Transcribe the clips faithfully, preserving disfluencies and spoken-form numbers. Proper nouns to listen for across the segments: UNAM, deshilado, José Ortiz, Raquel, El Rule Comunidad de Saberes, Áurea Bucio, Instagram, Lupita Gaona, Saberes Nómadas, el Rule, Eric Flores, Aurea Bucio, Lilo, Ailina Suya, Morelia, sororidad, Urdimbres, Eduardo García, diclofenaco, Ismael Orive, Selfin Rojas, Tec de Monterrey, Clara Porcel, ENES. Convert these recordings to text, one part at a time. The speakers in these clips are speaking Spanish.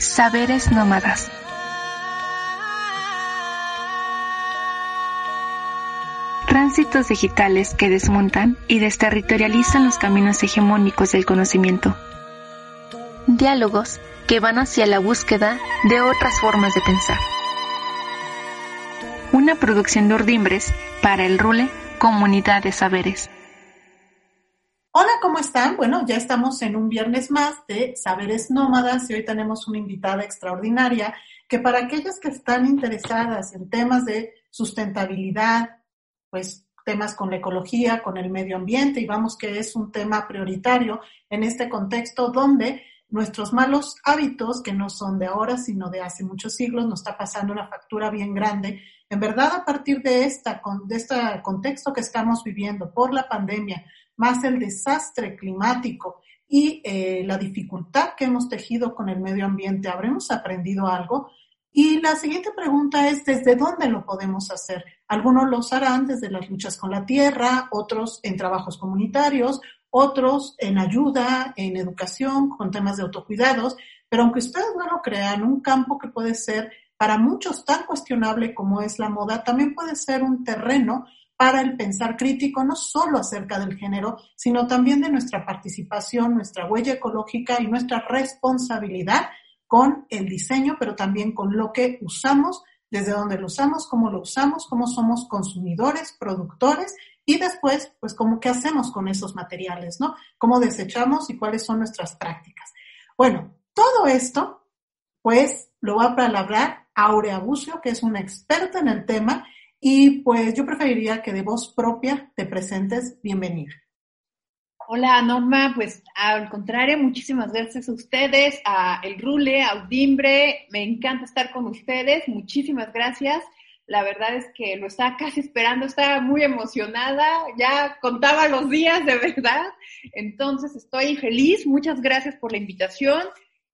Saberes Nómadas. Tránsitos digitales que desmontan y desterritorializan los caminos hegemónicos del conocimiento. Diálogos que van hacia la búsqueda de otras formas de pensar. Una producción de Urdimbres para El Rule Comunidad de Saberes. Hola, ¿cómo están? Bueno, ya estamos en un viernes más de Saberes Nómadas y hoy tenemos una invitada extraordinaria que para aquellos que están interesadas en temas de sustentabilidad, pues temas con la ecología, con el medio ambiente, y vamos que es un tema prioritario en este contexto donde nuestros malos hábitos, que no son de ahora, sino de hace muchos siglos, nos está pasando una factura bien grande. En verdad, a partir de, esta, de este contexto que estamos viviendo por la pandemia, más el desastre climático y eh, la dificultad que hemos tejido con el medio ambiente, ¿habremos aprendido algo? Y la siguiente pregunta es, ¿desde dónde lo podemos hacer? Algunos los harán desde las luchas con la tierra, otros en trabajos comunitarios, otros en ayuda, en educación, con temas de autocuidados. Pero aunque ustedes no lo crean, un campo que puede ser para muchos tan cuestionable como es la moda, también puede ser un terreno para el pensar crítico, no solo acerca del género, sino también de nuestra participación, nuestra huella ecológica y nuestra responsabilidad con el diseño, pero también con lo que usamos, desde dónde lo usamos, cómo lo usamos, cómo somos consumidores, productores, y después, pues, cómo qué hacemos con esos materiales, ¿no? Cómo desechamos y cuáles son nuestras prácticas. Bueno, todo esto, pues, lo va a palabrar Aurea Bucio, que es una experta en el tema, y pues yo preferiría que de voz propia te presentes. Bienvenida. Hola, Norma, pues al contrario, muchísimas gracias a ustedes, a El Rule, a Udimbre, me encanta estar con ustedes, muchísimas gracias. La verdad es que lo estaba casi esperando, estaba muy emocionada, ya contaba los días de verdad. Entonces estoy feliz, muchas gracias por la invitación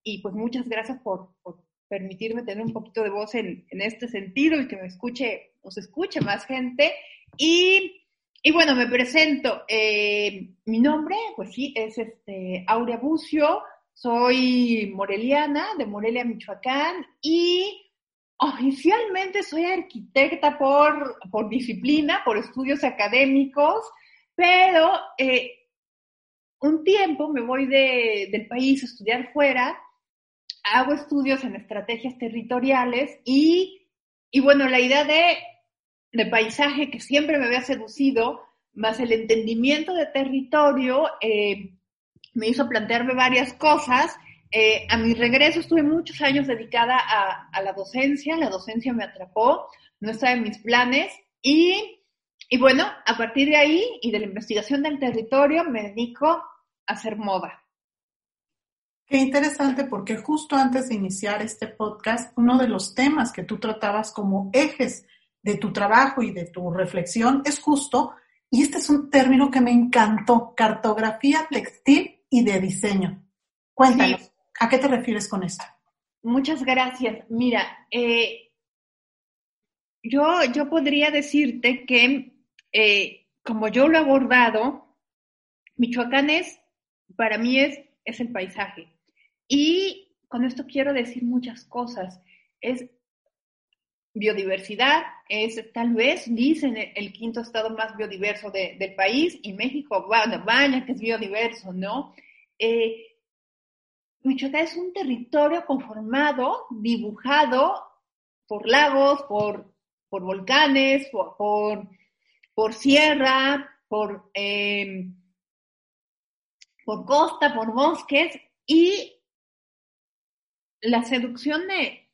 y pues muchas gracias por, por permitirme tener un poquito de voz en, en este sentido y que me escuche, nos escuche más gente. Y, y bueno, me presento. Eh, mi nombre, pues sí, es este, Aurea Bucio, soy moreliana, de Morelia, Michoacán, y oficialmente soy arquitecta por, por disciplina, por estudios académicos, pero eh, un tiempo me voy de, del país a estudiar fuera, hago estudios en estrategias territoriales y, y bueno, la idea de, de paisaje que siempre me había seducido, más el entendimiento de territorio, eh, me hizo plantearme varias cosas. Eh, a mi regreso estuve muchos años dedicada a, a la docencia, la docencia me atrapó, no estaba en mis planes y, y bueno, a partir de ahí y de la investigación del territorio me dedico a hacer moda. Qué interesante, porque justo antes de iniciar este podcast, uno de los temas que tú tratabas como ejes de tu trabajo y de tu reflexión es justo, y este es un término que me encantó, cartografía textil y de diseño. Cuéntanos. Sí. ¿A qué te refieres con esto? Muchas gracias. Mira, eh, yo, yo podría decirte que, eh, como yo lo he abordado, Michoacán es, para mí es, es el paisaje. Y con esto quiero decir muchas cosas. Es biodiversidad, es tal vez, dicen, el, el quinto estado más biodiverso de, del país, y México, bueno, vaya que es biodiverso, ¿no? Eh, Michoacán es un territorio conformado, dibujado por lagos, por, por volcanes, por, por, por sierra, por, eh, por costa, por bosques, y la seducción de,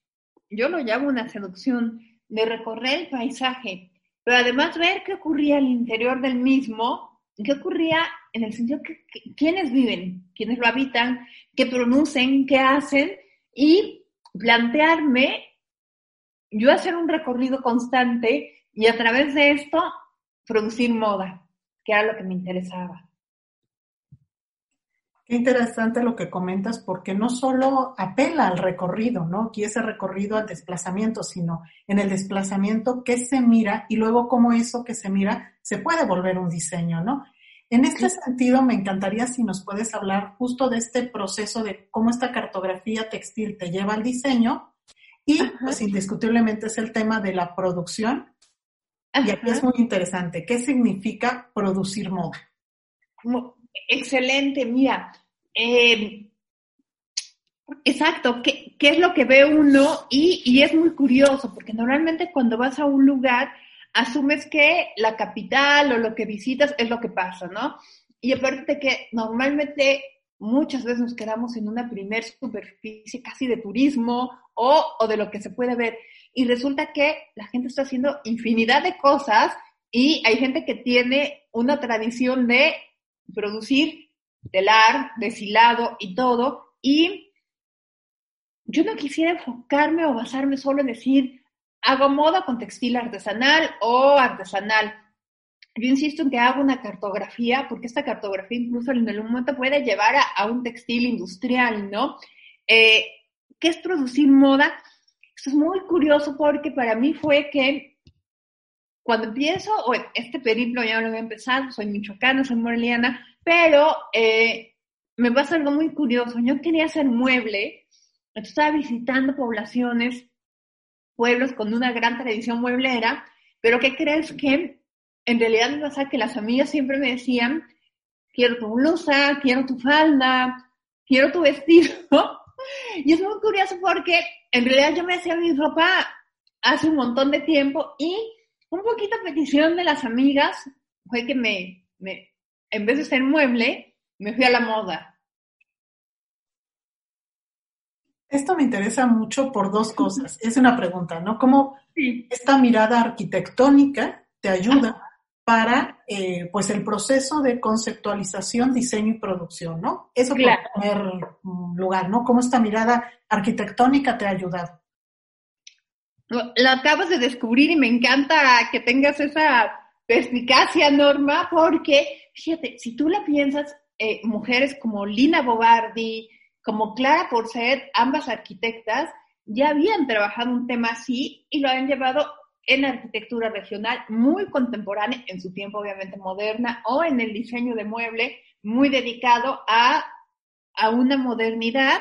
yo lo llamo una seducción, de recorrer el paisaje, pero además ver qué ocurría al interior del mismo, qué ocurría en el sentido que, que quiénes viven, quiénes lo habitan, qué producen, qué hacen, y plantearme yo hacer un recorrido constante y a través de esto producir moda, que era lo que me interesaba. Qué interesante lo que comentas, porque no solo apela al recorrido, ¿no? Y ese recorrido al desplazamiento, sino en el desplazamiento que se mira y luego cómo eso que se mira se puede volver un diseño, ¿no? En este sí. sentido, me encantaría si nos puedes hablar justo de este proceso de cómo esta cartografía textil te lleva al diseño y, ajá, pues indiscutiblemente es el tema de la producción. Ajá. Y aquí es muy interesante. ¿Qué significa producir moda? Excelente, mira. Eh, exacto, ¿qué, qué es lo que ve uno? Y, y es muy curioso, porque normalmente cuando vas a un lugar asumes que la capital o lo que visitas es lo que pasa, ¿no? Y aparte que normalmente muchas veces nos quedamos en una primer superficie casi de turismo o, o de lo que se puede ver. Y resulta que la gente está haciendo infinidad de cosas y hay gente que tiene una tradición de producir telar, deshilado y todo. Y yo no quisiera enfocarme o basarme solo en decir hago moda con textil artesanal o artesanal. Yo insisto en que hago una cartografía, porque esta cartografía incluso en algún momento puede llevar a, a un textil industrial, ¿no? Eh, ¿Qué es producir moda? Esto es muy curioso porque para mí fue que cuando empiezo, o este periplo ya lo voy a empezar, soy michoacana, soy moreliana, pero eh, me pasa algo muy curioso. Yo quería hacer mueble, entonces estaba visitando poblaciones, pueblos con una gran tradición mueblera, pero ¿qué crees? Que en realidad me pasa que las amigas siempre me decían, quiero tu blusa, quiero tu falda, quiero tu vestido. Y es muy curioso porque en realidad yo me hacía mi ropa hace un montón de tiempo y un poquito a petición de las amigas fue que me, me en vez de ser mueble, me fui a la moda. Esto me interesa mucho por dos cosas. Es una pregunta, ¿no? ¿Cómo sí. esta mirada arquitectónica te ayuda para, eh, pues, el proceso de conceptualización, diseño y producción, ¿no? Eso claro. por primer lugar, ¿no? ¿Cómo esta mirada arquitectónica te ha ayudado? La acabas de descubrir y me encanta que tengas esa perspicacia, Norma, porque, fíjate, si tú la piensas, eh, mujeres como Lina Bo Bardi, como Clara Porcel, ambas arquitectas, ya habían trabajado un tema así y lo habían llevado en arquitectura regional muy contemporánea, en su tiempo obviamente moderna, o en el diseño de mueble muy dedicado a, a una modernidad.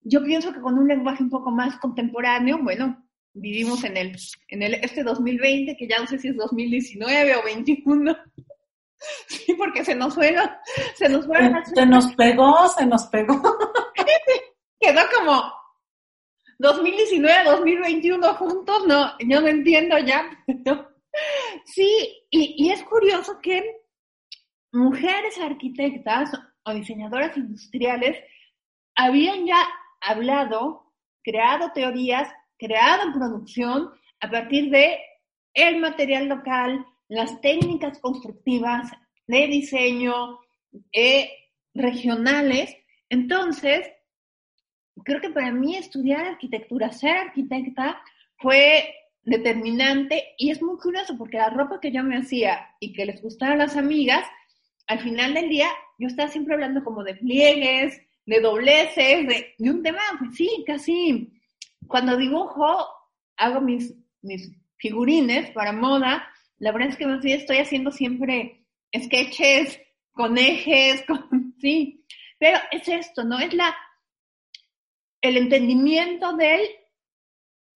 Yo pienso que con un lenguaje un poco más contemporáneo, bueno, vivimos en el, en el este dos mil veinte, que ya no sé si es dos mil diecinueve o veintiuno. Sí, porque se nos fueron, se nos fueron. Se, se nos pegó, se nos pegó. Quedó como dos mil diecinueve, dos mil veintiuno juntos, no, yo no entiendo ya. No. Sí, y, y es curioso que mujeres arquitectas o diseñadoras industriales habían ya hablado, creado teorías, creado producción a partir de el material local, las técnicas constructivas de diseño eh, regionales. Entonces, creo que para mí estudiar arquitectura, ser arquitecta, fue determinante y es muy curioso porque la ropa que yo me hacía y que les gustaba a las amigas, al final del día yo estaba siempre hablando como de pliegues, de dobleces, de, de un tema, pues sí, casi. Cuando dibujo, hago mis, mis figurines para moda. La verdad es que más bien estoy haciendo siempre sketches con ejes, con sí. Pero es esto, ¿no? Es la el entendimiento del,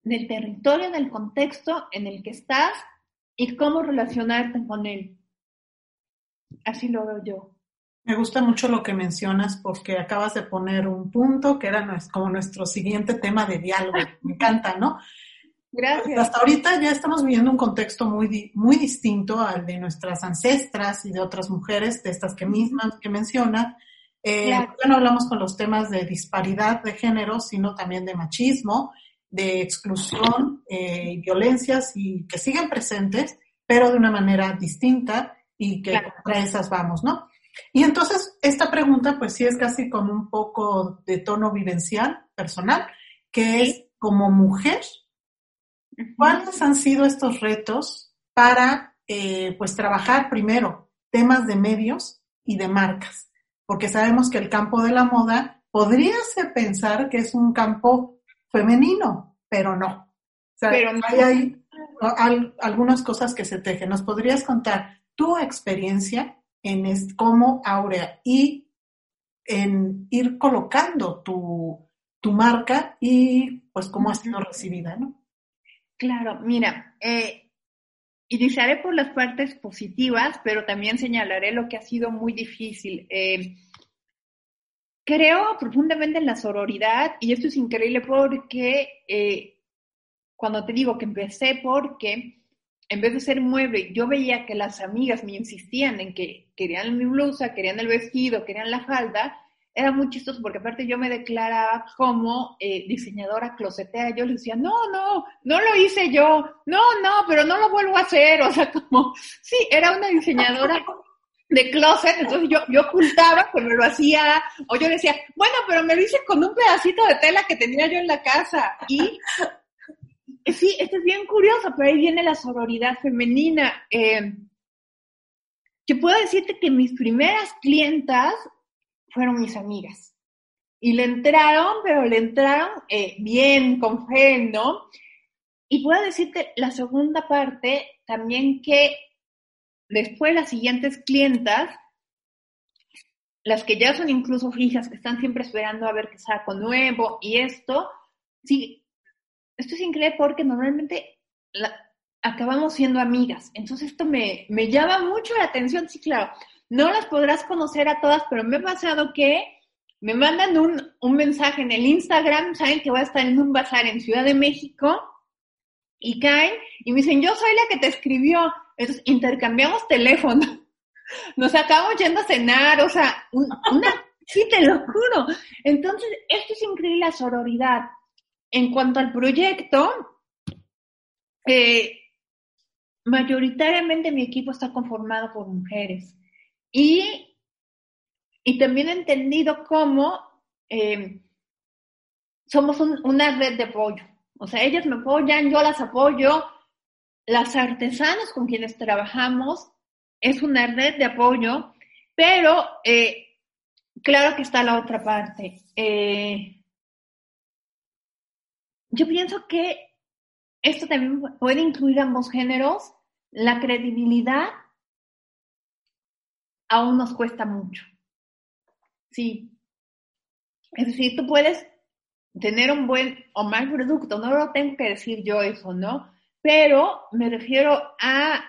del territorio, del contexto en el que estás y cómo relacionarte con él. Así lo veo yo. Me gusta mucho lo que mencionas porque acabas de poner un punto que era nuestro, como nuestro siguiente tema de diálogo. Me encanta, ¿no? Gracias. Hasta ahorita ya estamos viviendo un contexto muy, muy distinto al de nuestras ancestras y de otras mujeres, de estas que mismas que mencionas. Eh, claro. Ya no hablamos con los temas de disparidad de género, sino también de machismo, de exclusión, eh, violencias y que siguen presentes, pero de una manera distinta y que claro. contra esas vamos, ¿no? Y entonces esta pregunta, pues sí es casi con un poco de tono vivencial, personal, que sí. es como mujer. ¿Cuáles han sido estos retos para, eh, pues, trabajar primero temas de medios y de marcas? Porque sabemos que el campo de la moda podríase pensar que es un campo femenino, pero no. O sea, pero hay, hay, hay algunas cosas que se tejen. ¿Nos podrías contar tu experiencia en es, como Aurea y en ir colocando tu, tu marca y pues cómo ha sido recibida, ¿no? Claro, mira, eh, iniciaré por las partes positivas, pero también señalaré lo que ha sido muy difícil. Eh, creo profundamente en la sororidad y esto es increíble porque eh, cuando te digo que empecé porque en vez de ser mueble, yo veía que las amigas me insistían en que querían mi blusa, querían el vestido, querían la falda. Era muy chistoso porque aparte yo me declaraba como eh, diseñadora closetera. Yo les decía, no, no, no lo hice yo. No, no, pero no lo vuelvo a hacer. O sea, como, sí, era una diseñadora de closet. Entonces yo, yo ocultaba que me lo hacía. O yo decía, bueno, pero me lo hice con un pedacito de tela que tenía yo en la casa. Y... sí, esto es bien curioso, pero ahí viene la sororidad femenina. Eh, yo puedo decirte que mis primeras clientas fueron mis amigas. Y le entraron, pero le entraron eh, bien, con fe, ¿no? Y puedo decirte la segunda parte también que después las siguientes clientas, las que ya son incluso fijas, que están siempre esperando a ver qué saco nuevo y esto, sí. Esto es increíble porque normalmente la, acabamos siendo amigas. Entonces esto me, me llama mucho la atención. Sí, claro, no las podrás conocer a todas, pero me ha pasado que me mandan un, un mensaje en el Instagram, saben que voy a estar en un bazar en Ciudad de México, y caen y me dicen, yo soy la que te escribió. Entonces intercambiamos teléfono. Nos acabamos yendo a cenar, o sea, un, una, sí, te lo juro. Entonces esto es increíble, la sororidad. En cuanto al proyecto, eh, mayoritariamente mi equipo está conformado por mujeres. Y, y también he entendido cómo eh, somos un, una red de apoyo. O sea, ellas me apoyan, yo las apoyo. Las artesanas con quienes trabajamos es una red de apoyo. Pero eh, claro que está la otra parte. Eh, Yo pienso que esto también puede incluir ambos géneros. La credibilidad aún nos cuesta mucho. Sí. Es decir, tú puedes tener un buen o mal producto, no lo tengo que decir yo eso, ¿no? Pero me refiero a,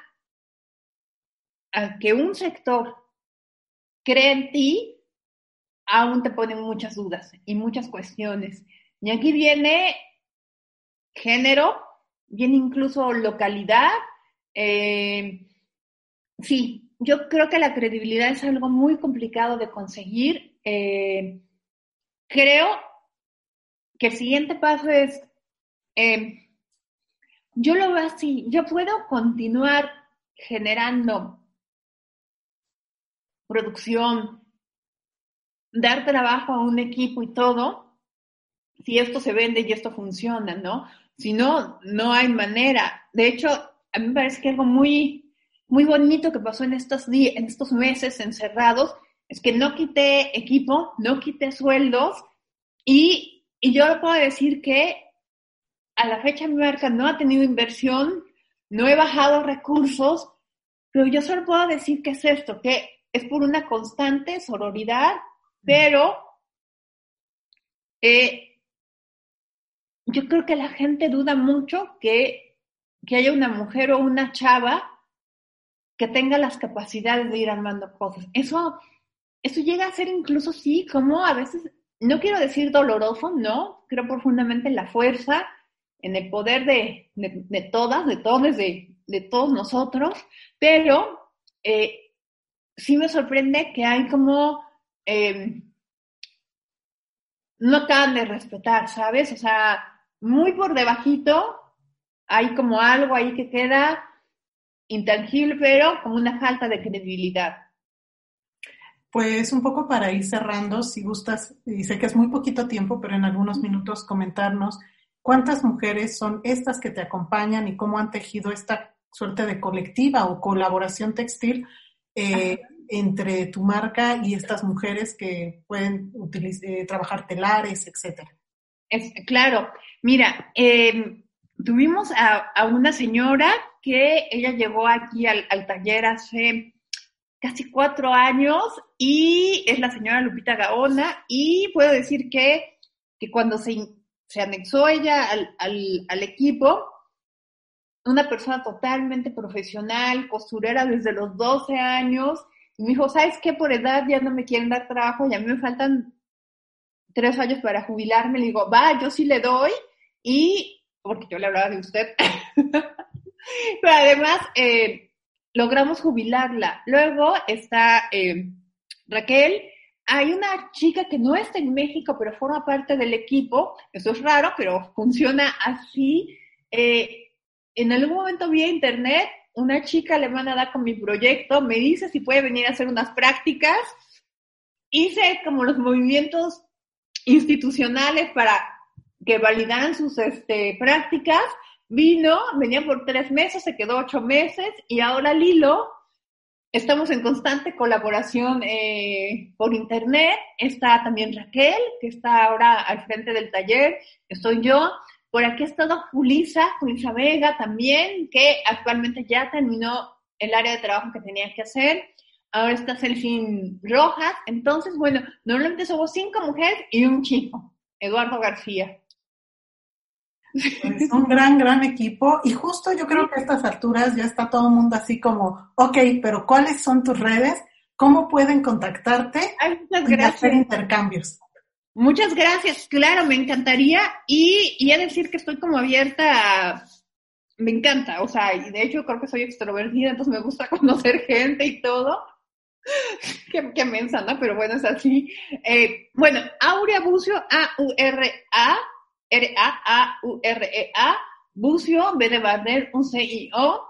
a que un sector cree en ti, aún te ponen muchas dudas y muchas cuestiones. Y aquí viene... género, bien incluso localidad. Eh, sí, yo creo que la credibilidad es algo muy complicado de conseguir. Eh, creo que el siguiente paso es, eh, yo lo veo así, yo puedo continuar generando producción, dar trabajo a un equipo y todo, si esto se vende y esto funciona, ¿no? Si no, no hay manera. De hecho, a mí me parece que algo muy, muy bonito que pasó en estos días, en estos meses encerrados, es que no quité equipo, no quité sueldos, y, y yo puedo decir que a la fecha mi marca no ha tenido inversión, no he bajado recursos, pero yo solo puedo decir que es esto, que es por una constante sororidad, pero eh, yo creo que la gente duda mucho que, que haya una mujer o una chava que tenga las capacidades de ir armando cosas. Eso, eso llega a ser incluso, sí, como a veces, no quiero decir doloroso, no, creo profundamente en la fuerza, en el poder de, de, de todas, de todos, de, de todos nosotros, pero eh, sí me sorprende que hay como... Eh, no acaban de respetar, ¿sabes? O sea, muy por debajito, hay como algo ahí que queda intangible, pero como una falta de credibilidad. Pues un poco para ir cerrando, si gustas, y sé que es muy poquito tiempo, pero en algunos minutos comentarnos cuántas mujeres son estas que te acompañan y cómo han tejido esta suerte de colectiva o colaboración textil eh, entre tu marca y estas mujeres que pueden utilizar, eh, trabajar telares, etcétera. Es, claro, mira, eh, tuvimos a, a una señora que ella llegó aquí al, al taller hace casi cuatro años, y es la señora Lupita Gaona, y puedo decir que, que cuando se, se anexó ella al, al, al equipo, una persona totalmente profesional, costurera desde los doce años, y me dijo, ¿sabes qué? Por edad ya no me quieren dar trabajo, y a mí me faltan tres años para jubilarme. Le digo, va, yo sí le doy, y, porque yo le hablaba de usted, pero además, eh, logramos jubilarla. Luego está eh, Raquel. Hay una chica que no está en México, pero forma parte del equipo. Eso es raro, pero funciona así. Eh, en algún momento vía internet, una chica alemana da con mi proyecto, me dice si puede venir a hacer unas prácticas. Hice como los movimientos institucionales para que validaran sus este, prácticas. Vino, venía por tres meses, se quedó ocho meses, y ahora Lilo, estamos en constante colaboración eh, por internet. Está también Raquel, que está ahora al frente del taller, estoy yo. Por aquí ha estado Julissa, Julissa Vega también, que actualmente ya terminó el área de trabajo que tenía que hacer. Ahora está Selfin Rojas. Entonces, bueno, normalmente somos cinco mujeres y un chico, Eduardo García. Es un gran, gran equipo, y justo yo creo que a estas alturas ya está todo el mundo así como, ok, pero ¿cuáles son tus redes? ¿Cómo pueden contactarte? Ay, muchas gracias. Hacer intercambios? Muchas gracias, claro, me encantaría, y, y a decir que estoy como abierta a... me encanta, o sea, y de hecho creo que soy extrovertida, entonces me gusta conocer gente y todo. Qué, qué mensa, ¿no? Pero bueno, es así. Eh, bueno, Aurea Bucio, A U R A R A A U R E A, Bucio, B de Barder, un C I O,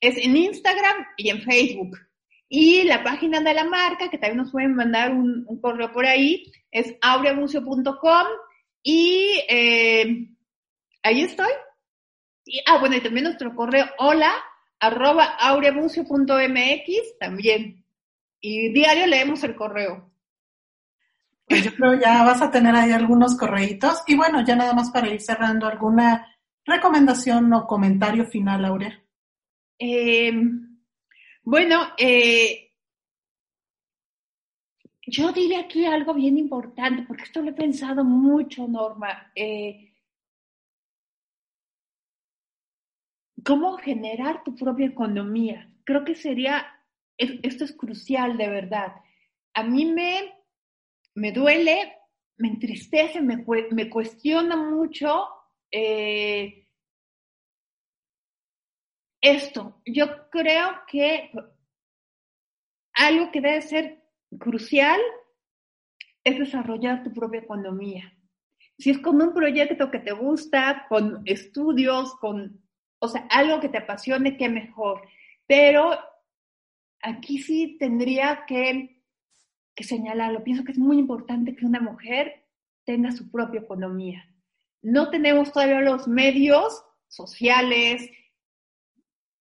es en Instagram y en Facebook. Y la página de la marca, que también nos pueden mandar un, un correo por ahí, es aurea bucio punto com, y eh, ahí estoy. Y, ah, bueno, y también nuestro correo, hola, arroba aurea bucio punto m x, también. Y diario leemos el correo. Pues yo creo ya vas a tener ahí algunos correitos. Y bueno, ya nada más para ir cerrando, ¿alguna recomendación o comentario final, Aurea? Eh, bueno, eh, yo diré aquí algo bien importante, porque esto lo he pensado mucho, Norma. Eh, ¿Cómo generar tu propia economía? Creo que sería, esto es crucial, de verdad. A mí me... Me duele, me entristece, me, me cuestiona mucho eh, esto. Yo creo que algo que debe ser crucial es desarrollar tu propia economía. Si es con un proyecto que te gusta, con estudios, con, o sea, algo que te apasione, qué mejor. Pero aquí sí tendría que... que señalarlo. Pienso que es muy importante que una mujer tenga su propia economía. No tenemos todavía los medios sociales,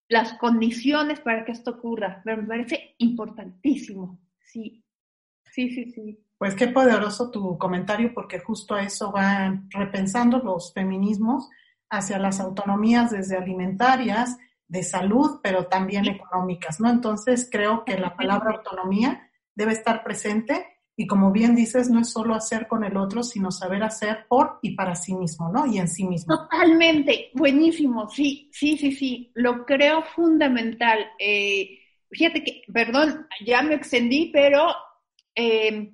las condiciones para que esto ocurra, pero me parece importantísimo. Sí, sí, sí, sí. Pues qué poderoso tu comentario, porque justo a eso van repensando los feminismos hacia las autonomías desde alimentarias, de salud, pero también sí. Económicas, ¿no? Entonces creo que la palabra autonomía debe estar presente, y como bien dices, no es solo hacer con el otro, sino saber hacer por y para sí mismo, ¿no? Y en sí mismo. Totalmente, buenísimo, sí, sí, sí, sí, lo creo fundamental. Eh, fíjate que, perdón, ya me extendí, pero eh,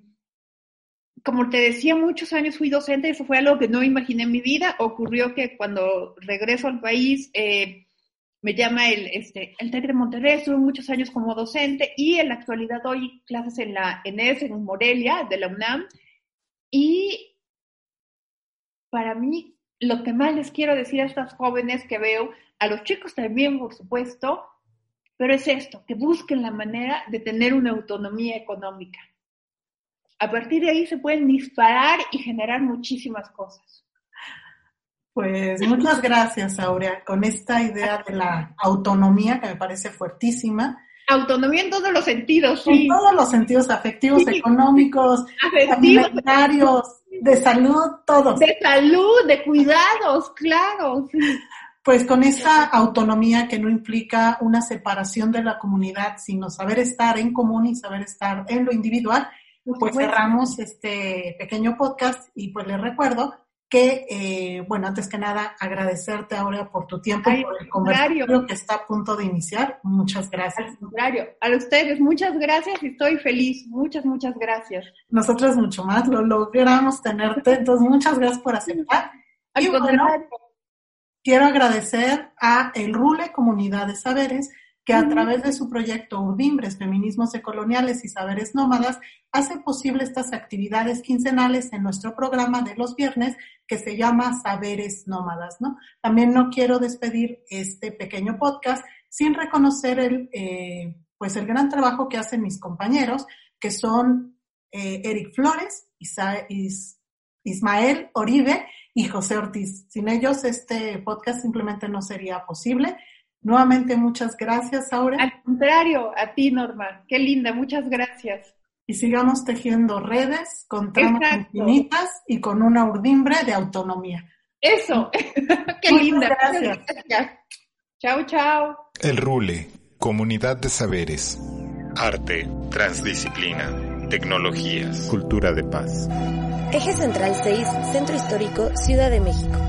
como te decía, muchos años fui docente, eso fue algo que no imaginé en mi vida. Ocurrió que cuando regreso al país... Eh, Me llama el, este, el Tec de Monterrey, estuve muchos años como docente, y en la actualidad doy clases en la E N E S, en Morelia, de la UNAM. Y para mí, lo que más les quiero decir a estas jóvenes que veo, a los chicos también, por supuesto, pero es esto, que busquen la manera de tener una autonomía económica. A partir de ahí se pueden disparar y generar muchísimas cosas. Pues muchas gracias, Aurea, con esta idea de la autonomía que me parece fuertísima. Autonomía en todos los sentidos, sí. En todos los sentidos, afectivos, sí. Económicos, afectivos, alimentarios, de salud, todos. De salud, de cuidados, claro. Sí. pues con esa autonomía que no implica una separación de la comunidad, sino saber estar en común y saber estar en lo individual, pues cerramos este pequeño podcast y pues les recuerdo que, eh, bueno, antes que nada, agradecerte, Aurea, por tu tiempo, Ay, por el conversatorio que está a punto de iniciar. Muchas gracias. Al contrario, a ustedes, muchas gracias y estoy feliz. Muchas, muchas gracias. Nosotros mucho más, lo logramos tenerte, entonces muchas gracias por aceptar. Al y contrario. Bueno, quiero agradecer a El Rule Comunidad de Saberes, que a través de su proyecto Urdimbres, Feminismos Decoloniales y Saberes Nómadas, hace posible estas actividades quincenales en nuestro programa de los viernes que se llama Saberes Nómadas, ¿no? También no quiero despedir este pequeño podcast sin reconocer el, eh, pues el gran trabajo que hacen mis compañeros, que son eh, Eric Flores, Isa- Is- Ismael Orive y José Ortiz. Sin ellos este podcast simplemente no sería posible. Nuevamente, muchas gracias, Aurea. Al contrario, a ti, Norma. Qué linda, muchas gracias. Y sigamos tejiendo redes con tramas Exacto. infinitas y con una urdimbre de autonomía. ¡Eso! ¡Qué muchas linda! Gracias. Gracias. Chao, chao. El Rule, Comunidad de Saberes. Arte, transdisciplina, tecnologías, cultura de paz. Eje Central seis, Centro Histórico, Ciudad de México.